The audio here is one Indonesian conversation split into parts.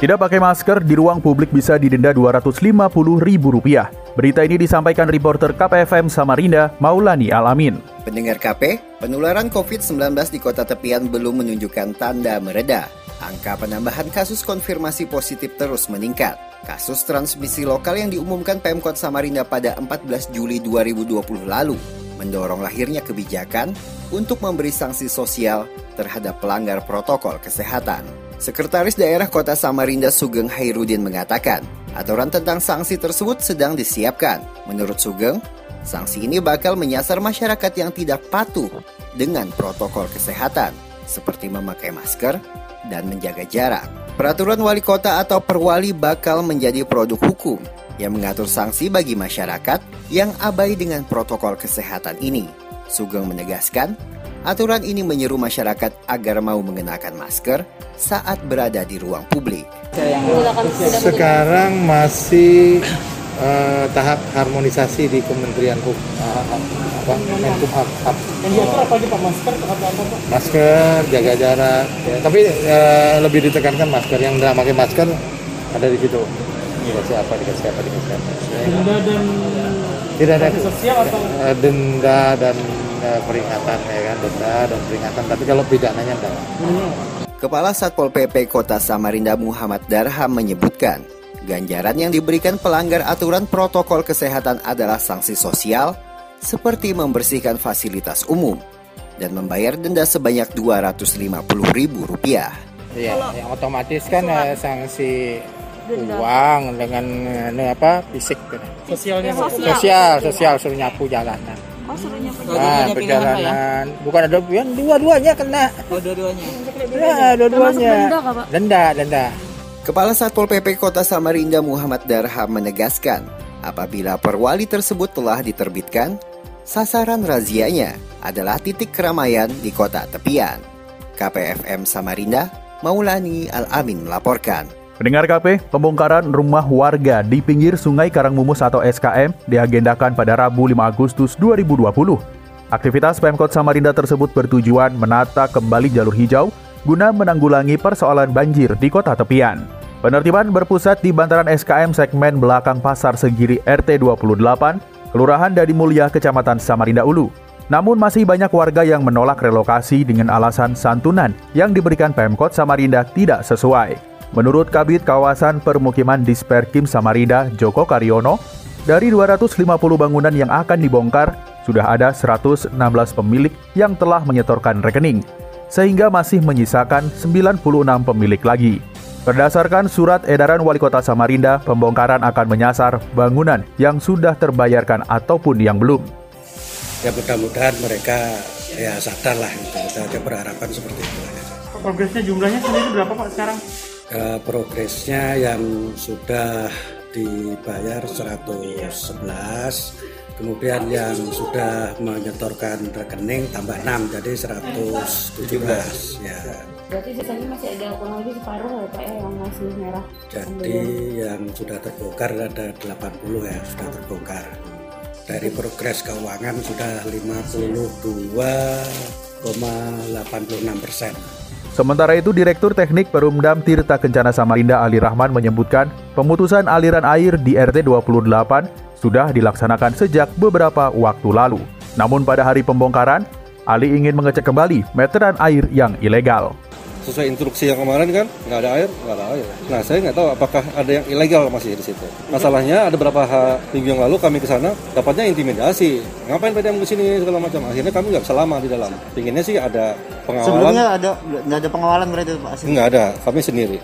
Tidak pakai masker di ruang publik bisa didenda Rp250.000. Berita ini disampaikan reporter KPFM Samarinda, Maulani Alamin. Pendengar KP, penularan COVID-19 di kota tepian belum menunjukkan tanda mereda. Angka penambahan kasus konfirmasi positif terus meningkat. Kasus transmisi lokal yang diumumkan Pemkot Samarinda pada 14 Juli 2020 lalu mendorong lahirnya kebijakan untuk memberi sanksi sosial terhadap pelanggar protokol kesehatan. Sekretaris Daerah Kota Samarinda Sugeng Hairudin mengatakan, aturan tentang sanksi tersebut sedang disiapkan. Menurut Sugeng, sanksi ini bakal menyasar masyarakat yang tidak patuh dengan protokol kesehatan, seperti memakai masker dan menjaga jarak. Peraturan wali kota atau perwali bakal menjadi produk hukum yang mengatur sanksi bagi masyarakat yang abai dengan protokol kesehatan ini. Sugeng menegaskan, aturan ini menyeru masyarakat agar mau mengenakan masker saat berada di ruang publik. Sekarang masih tahap harmonisasi di Kementerian Hukum. Masker, jaga jarak. Ya, tapi lebih ditekankan masker. Yang tidak pakai masker ada di situ. Dikasih apa. Denda dan tidak ada sosial atau denda dan peringatan, ya kan, denda dan peringatan, tapi kalau pidananya enggak. Kepala Satpol PP Kota Samarinda Muhammad Darham menyebutkan, ganjaran yang diberikan pelanggar aturan protokol kesehatan adalah sanksi sosial seperti membersihkan fasilitas umum dan membayar denda sebanyak Rp250.000. Iya, yang otomatis kan sanksi uang dengan fisik. Sosial suruh nyapu jalanan. Oh, suruh nyapu jalanan. Bukan ada pilihan, dua-duanya kena. Dua-duanya. Denda. Kepala Satpol PP Kota Samarinda Muhammad Darham menegaskan, apabila perwali tersebut telah diterbitkan, sasaran razianya adalah titik keramaian di kota tepian. KPFM Samarinda, Maulani Alamin melaporkan. Pendengar KP, pembongkaran rumah warga di pinggir Sungai Karang Mumus atau SKM diagendakan pada Rabu 5 Agustus 2020. Aktivitas Pemkot Samarinda tersebut bertujuan menata kembali jalur hijau guna menanggulangi persoalan banjir di kota tepian. Penertiban berpusat di bantaran SKM segmen belakang Pasar Segiri RT 28, Kelurahan Dadi Mulia, Kecamatan Samarinda Ulu. Namun masih banyak warga yang menolak relokasi dengan alasan santunan yang diberikan Pemkot Samarinda tidak sesuai. Menurut Kabid Kawasan Permukiman Disperkim Samarinda, Joko Karyono, dari 250 bangunan yang akan dibongkar, sudah ada 116 pemilik yang telah menyetorkan rekening, sehingga masih menyisakan 96 pemilik lagi. Berdasarkan surat edaran Wali Kota Samarinda, pembongkaran akan menyasar bangunan yang sudah terbayarkan ataupun yang belum. Ya mudah-mudahan mereka ya sadar lah, kita berharapan seperti itu. Progresnya jumlahnya sendiri berapa Pak sekarang? Progresnya yang sudah dibayar 111, kemudian yang sudah menyetorkan rekening tambah 6, jadi 117. Ya. Berarti sisanya masih ada kurang lebih separuh ya Pak yang masih merah. Jadi yang sudah terbongkar ada 80 ya, sudah terbongkar. Dari progres keuangan sudah 52,86%. Sementara itu, Direktur Teknik Perumdam Tirta Kencana Samarinda Ali Rahman menyebutkan pemutusan aliran air di RT 28 sudah dilaksanakan sejak beberapa waktu lalu. Namun pada hari pembongkaran, Ali ingin mengecek kembali meteran air yang ilegal. Sesuai instruksi yang kemarin kan, nggak ada air. Nah, saya nggak tahu apakah ada yang ilegal masih di situ. Masalahnya ada berapa minggu yang lalu kami ke sana, dapatnya intimidasi. Ngapain PDM ke sini segala macam. Akhirnya kami nggak bisa lama di dalam. Pinginnya sih ada pengawalan. Sebelumnya nggak ada pengawalan berarti Pak? Nggak ada, kami sendiri.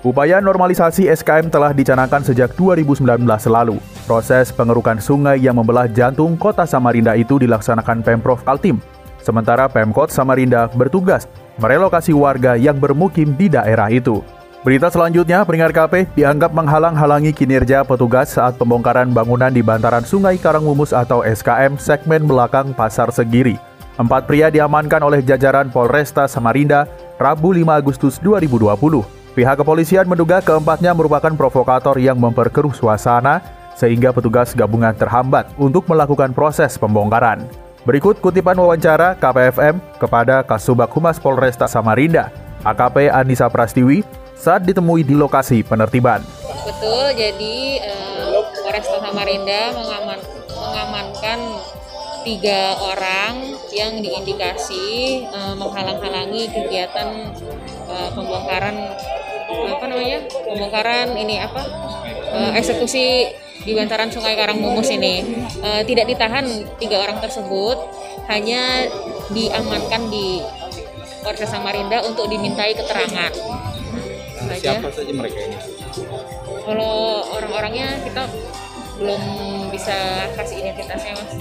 Upaya normalisasi SKM telah dicanangkan sejak 2019 lalu. Proses pengerukan sungai yang membelah jantung kota Samarinda itu dilaksanakan Pemprov Kaltim. Sementara Pemkot Samarinda bertugas merelokasi warga yang bermukim di daerah itu. Berita selanjutnya, pendengar KP, dianggap menghalang-halangi kinerja petugas saat pembongkaran bangunan di bantaran Sungai Karang Mumus atau SKM segmen belakang Pasar Segiri. 4 pria diamankan oleh jajaran Polresta Samarinda Rabu 5 Agustus 2020. Pihak kepolisian menduga keempatnya merupakan provokator yang memperkeruh suasana sehingga petugas gabungan terhambat untuk melakukan proses pembongkaran. Berikut kutipan wawancara KPFM kepada Kasubag Humas Polresta Samarinda, AKP Anissa Prastiwi, saat ditemui di lokasi penertiban. Betul, jadi Polresta Samarinda mengamankan 3 orang yang diindikasi menghalang-halangi kegiatan pembongkaran eksekusi di bantaran Sungai Karang Mumus ini. Tidak ditahan 3 orang tersebut, hanya diamankan di Polresta Samarinda untuk dimintai keterangan. Siapa saja mereka ini? Kalau orang-orangnya kita belum bisa kasih identitasnya, Mas.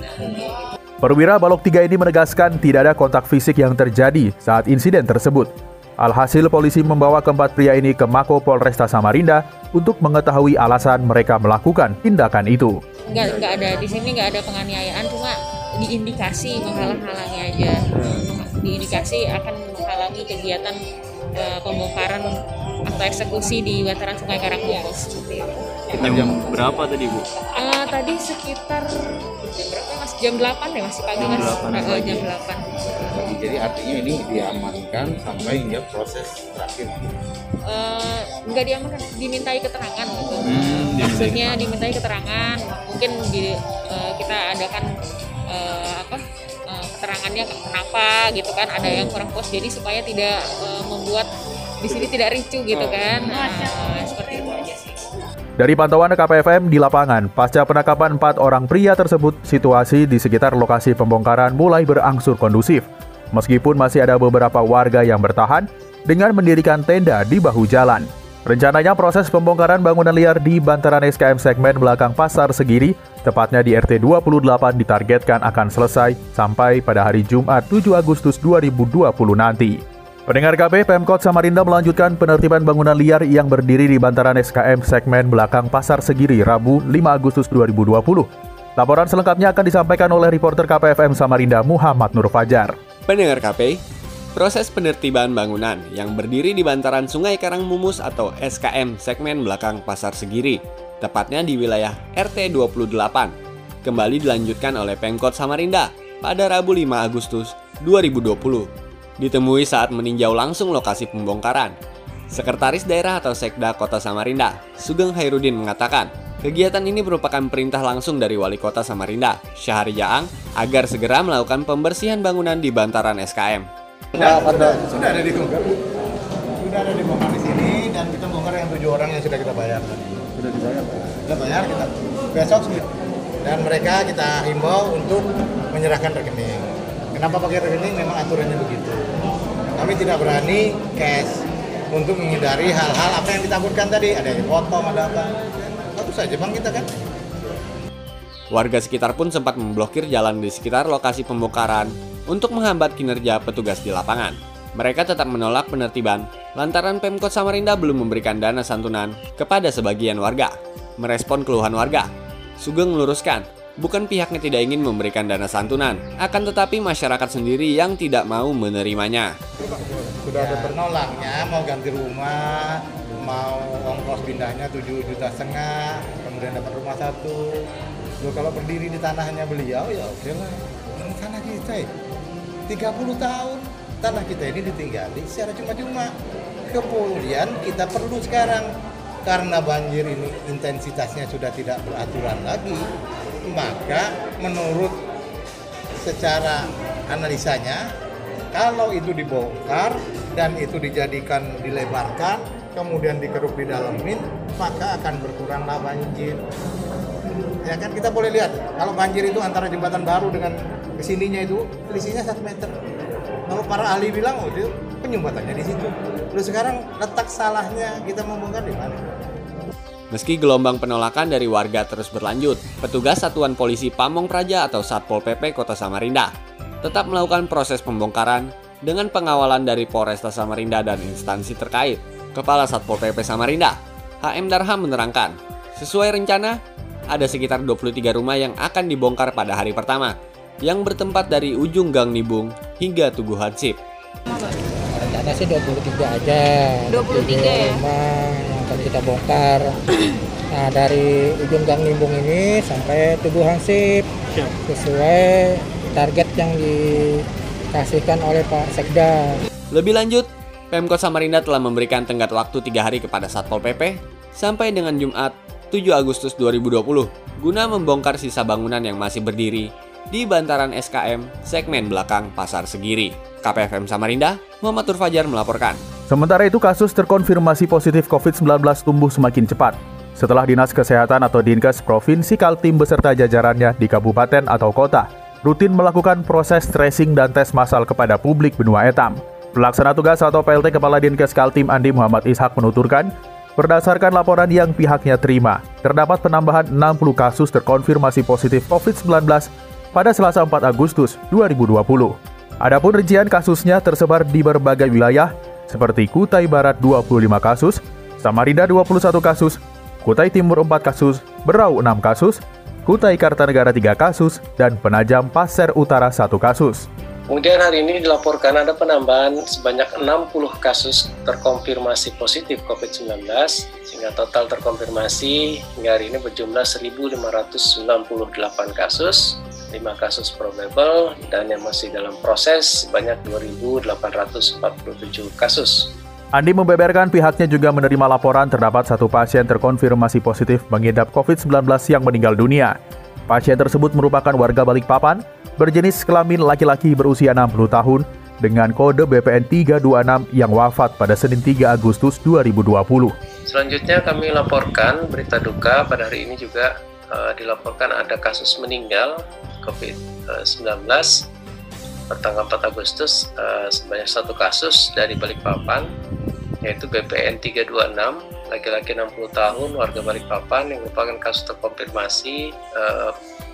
Perwira Balok 3 ini menegaskan tidak ada kontak fisik yang terjadi saat insiden tersebut. Alhasil, polisi membawa keempat pria ini ke Mako Polresta Samarinda untuk mengetahui alasan mereka melakukan tindakan itu. Nggak ada di sini, nggak ada penganiayaan, cuma diindikasi menghalang-halangi aja. Diindikasi akan menghalangi kegiatan pembongkaran atau eksekusi di bantaran Sungai Karang Mumus. Jam berapa tadi, Bu? Tadi sekitar jam berapa, Mas? Jam 8 ya, masih pagi, Mas. Jam 8. Jadi artinya ini diamankan sampai hingga proses terakhir. Nggak diamankan, dimintai keterangan gitu. Maksudnya dimintai keterangan. Mungkin kita adakan keterangannya kenapa gitu kan, ada yang kurang puas, jadi supaya tidak membuat di sini tidak ricu gitu kan. Seperti itu aja sih. Dari pantauan KPFM di lapangan, pasca penangkapan 4 orang pria tersebut, situasi di sekitar lokasi pembongkaran mulai berangsur kondusif. Meskipun masih ada beberapa warga yang bertahan dengan mendirikan tenda di bahu jalan. Rencananya proses pembongkaran bangunan liar di bantaran SKM segmen belakang Pasar Segiri, tepatnya di RT 28, ditargetkan akan selesai sampai pada hari Jumat 7 Agustus 2020 nanti. Pendengar KP, Pemkot Samarinda melanjutkan penertiban bangunan liar yang berdiri di bantaran SKM segmen belakang Pasar Segiri Rabu 5 Agustus 2020. Laporan selengkapnya akan disampaikan oleh reporter KPFM Samarinda Muhammad Nur Fajar. Pendengar KP, proses penertiban bangunan yang berdiri di bantaran Sungai Karang Mumus atau SKM segmen belakang Pasar Segiri, tepatnya di wilayah RT 28, kembali dilanjutkan oleh Pemkot Samarinda pada Rabu 5 Agustus 2020. Ditemui saat meninjau langsung lokasi pembongkaran, Sekretaris Daerah atau Sekda Kota Samarinda, Sugeng Hairudin mengatakan, kegiatan ini merupakan perintah langsung dari Wali Kota Samarinda, Syahari Jaang, agar segera melakukan pembersihan bangunan di bantaran SKM. Sudah ada dibongkar di sini, dan kita bongkar yang 7 orang yang sudah kita bayar. Sudah dibayar kita. Besok dan mereka kita himbau untuk menyerahkan rekening. Kenapa pakai rekening? Memang aturannya begitu. Kami tidak berani cash untuk menghindari hal-hal apa yang ditaburkan tadi. Ada yang potong, ada apa. Bagus saja bang kita kan. Warga sekitar pun sempat memblokir jalan di sekitar lokasi pembongkaran untuk menghambat kinerja petugas di lapangan. Mereka tetap menolak penertiban lantaran Pemkot Samarinda belum memberikan dana santunan kepada sebagian warga. Merespon keluhan warga, Sugeng meluruskan, bukan pihaknya tidak ingin memberikan dana santunan, akan tetapi masyarakat sendiri yang tidak mau menerimanya. Sudah ada penolaknya, mau ganti rumah, mau ongkos pindahnya 7,5 juta, kemudian dapat rumah 1. Loh, kalau berdiri di tanahnya beliau, ya oke lah. Ini tanah kita, 30 tahun tanah kita ini ditinggali secara cuma-cuma. Kemudian kita perlu sekarang, karena banjir ini intensitasnya sudah tidak beraturan lagi, maka menurut secara analisanya, kalau itu dibongkar dan itu dijadikan dilebarkan, kemudian dikeruk di dalamin, maka akan berkuranglah banjir. Ya kan, kita boleh lihat kalau banjir itu antara jembatan baru dengan kesininya itu selisihnya 1 meter. Kalau para ahli bilang, oh itu penyumbatannya di situ. Terus sekarang letak salahnya kita membongkar di mana? Meski gelombang penolakan dari warga terus berlanjut, petugas Satuan Polisi Pamong Praja atau Satpol PP Kota Samarinda tetap melakukan proses pembongkaran dengan pengawalan dari Polresta Samarinda dan instansi terkait. Kepala Satpol PP Samarinda, HM Darham menerangkan, sesuai rencana, ada sekitar 23 rumah yang akan dibongkar pada hari pertama, yang bertempat dari ujung Gang Nibung hingga Tugu Hansip. Rencana sih 23 aja, 23 ya? Rumah yang akan kita bongkar. Nah, dari ujung Gang Nibung ini sampai Tugu Hansip, sesuai target yang dikasihkan oleh Pak Sekda. Lebih lanjut, Pemkot Samarinda telah memberikan tenggat waktu 3 hari kepada Satpol PP sampai dengan Jumat 7 Agustus 2020 guna membongkar sisa bangunan yang masih berdiri di bantaran SKM segmen belakang Pasar Segiri. KPFM Samarinda, Muhammad Nur Fajar melaporkan. Sementara itu, kasus terkonfirmasi positif COVID-19 tumbuh semakin cepat setelah Dinas Kesehatan atau Dinkes Provinsi Kaltim beserta jajarannya di kabupaten atau kota rutin melakukan proses tracing dan tes massal kepada publik benua etam. Pelaksana tugas atau PLT Kepala Dinkes Kaltim Andi Muhammad Ishak menuturkan, berdasarkan laporan yang pihaknya terima, terdapat penambahan 60 kasus terkonfirmasi positif COVID-19 pada Selasa 4 Agustus 2020. Adapun rincian kasusnya tersebar di berbagai wilayah seperti Kutai Barat 25 kasus, Samarinda 21 kasus, Kutai Timur 4 kasus, Berau 6 kasus, Kutai Kartanegara 3 kasus, dan Penajam Pasir Utara 1 kasus. Kemudian hari ini dilaporkan ada penambahan sebanyak 60 kasus terkonfirmasi positif COVID-19, sehingga total terkonfirmasi hingga hari ini berjumlah 1.598 kasus, 5 kasus probable, dan yang masih dalam proses sebanyak 2.847 kasus. Andi membeberkan pihaknya juga menerima laporan terdapat 1 pasien terkonfirmasi positif mengidap COVID-19 yang meninggal dunia. Pasien tersebut merupakan warga Balikpapan, berjenis kelamin laki-laki berusia 60 tahun dengan kode BPN 326 yang wafat pada Senin 3 Agustus 2020. Selanjutnya kami laporkan berita duka pada hari ini juga dilaporkan ada kasus meninggal COVID-19 pertanggal 4 Agustus sebanyak 1 kasus dari Balikpapan, yaitu BPN 326 laki-laki 60 tahun warga Balikpapan yang merupakan kasus terkonfirmasi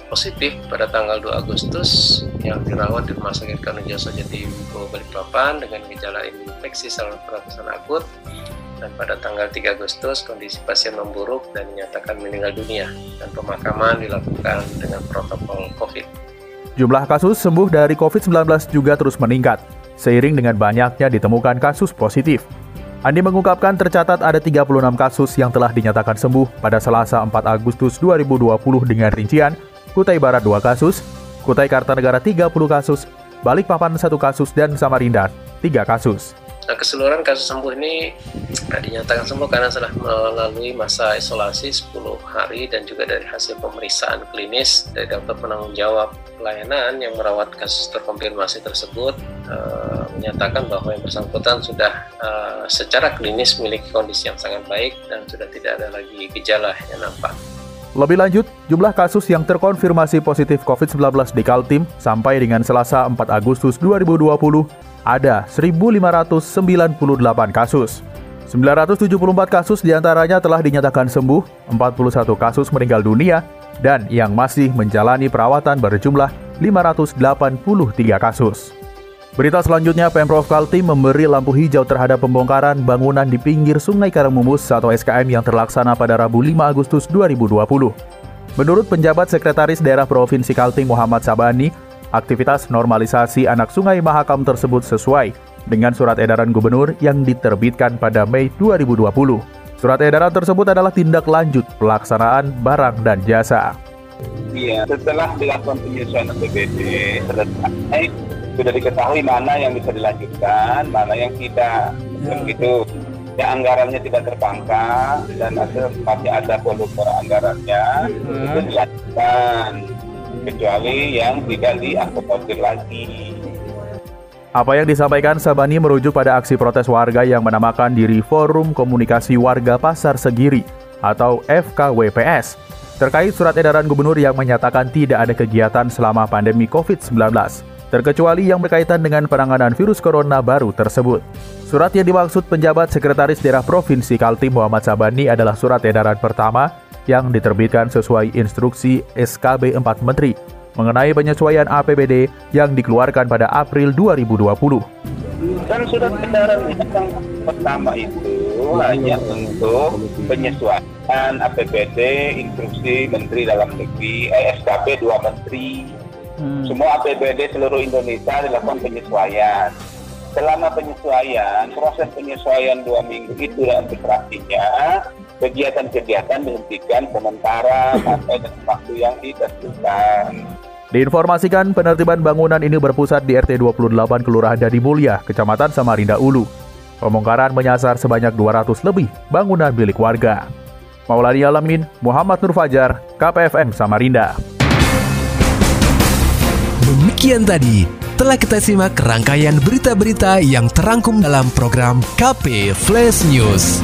positif pada tanggal 2 Agustus yang dirawat di Rumah Sakit Kanojoso Jatiwibowo Balikpapan dengan gejala infeksi saluran pernapasan akut, dan pada tanggal 3 Agustus kondisi pasien memburuk dan dinyatakan meninggal dunia, dan pemakaman dilakukan dengan protokol COVID. Jumlah kasus sembuh dari COVID-19 juga terus meningkat seiring dengan banyaknya ditemukan kasus positif. Andi mengungkapkan tercatat ada 36 kasus yang telah dinyatakan sembuh pada Selasa 4 Agustus 2020 dengan rincian Kutai Barat 2 kasus, Kutai Kartanegara 30 kasus, Balikpapan 1 kasus, dan Samarinda 3 kasus. Nah, keseluruhan kasus sembuh ini dinyatakan sembuh karena telah melalui masa isolasi 10 hari dan juga dari hasil pemeriksaan klinis dari dokter penanggung jawab pelayanan yang merawat kasus terkonfirmasi tersebut menyatakan bahwa yang bersangkutan sudah secara klinis memiliki kondisi yang sangat baik dan sudah tidak ada lagi gejala yang nampak. Lebih lanjut, jumlah kasus yang terkonfirmasi positif COVID-19 di Kaltim sampai dengan Selasa 4 Agustus 2020 ada 1.598 kasus. 974 kasus diantaranya telah dinyatakan sembuh, 41 kasus meninggal dunia, dan yang masih menjalani perawatan berjumlah 583 kasus. Berita selanjutnya, Pemprov Kaltim memberi lampu hijau terhadap pembongkaran bangunan di pinggir Sungai Karang Mumus atau SKM yang terlaksana pada Rabu 5 Agustus 2020. Menurut penjabat Sekretaris Daerah Provinsi Kaltim Muhammad Sabani, aktivitas normalisasi anak sungai Mahakam tersebut sesuai dengan surat edaran gubernur yang diterbitkan pada Mei 2020. Surat edaran tersebut adalah tindak lanjut pelaksanaan barang dan jasa. Iya, setelah dilakukan penyusunan PPD selesai, sudah diketahui mana yang bisa dilanjutkan, mana yang tidak. Begitu ya, anggarannya tidak terpangkas dan pasti ada polutor anggarannya itu dilanjutkan, kecuali yang tidak diakomodir lagi. Apa yang disampaikan Sabani merujuk pada aksi protes warga yang menamakan diri Forum Komunikasi Warga Pasar Segiri atau FKWPS terkait surat edaran gubernur yang menyatakan tidak ada kegiatan selama pandemi COVID-19, terkecuali yang berkaitan dengan penanganan virus corona baru tersebut. Surat yang dimaksud penjabat Sekretaris Daerah Provinsi Kaltim Muhammad Sabani adalah surat edaran pertama yang diterbitkan sesuai instruksi SKB 4 Menteri mengenai penyesuaian APBD yang dikeluarkan pada April 2020. Dan surat edaran yang pertama itu hanya untuk penyesuaian APBD, instruksi Menteri Dalam Negeri, SKP 2 Menteri. Semua APBD seluruh Indonesia dilakukan penyesuaian. Selama penyesuaian, proses penyesuaian 2 minggu itu dalam interaksinya, kegiatan-kegiatan dihentikan sementara sampai dengan waktu yang ditentukan. Diinformasikan, penertiban bangunan ini berpusat di RT 28 Kelurahan Dadi Mulia, Kecamatan Samarinda Ulu. Pembongkaran menyasar sebanyak 200 lebih bangunan milik warga. Maulani Alamin, Muhammad Nur Fajar, KPFM Samarinda. Demikian tadi telah kita simak rangkaian berita-berita yang terangkum dalam program KP Flash News.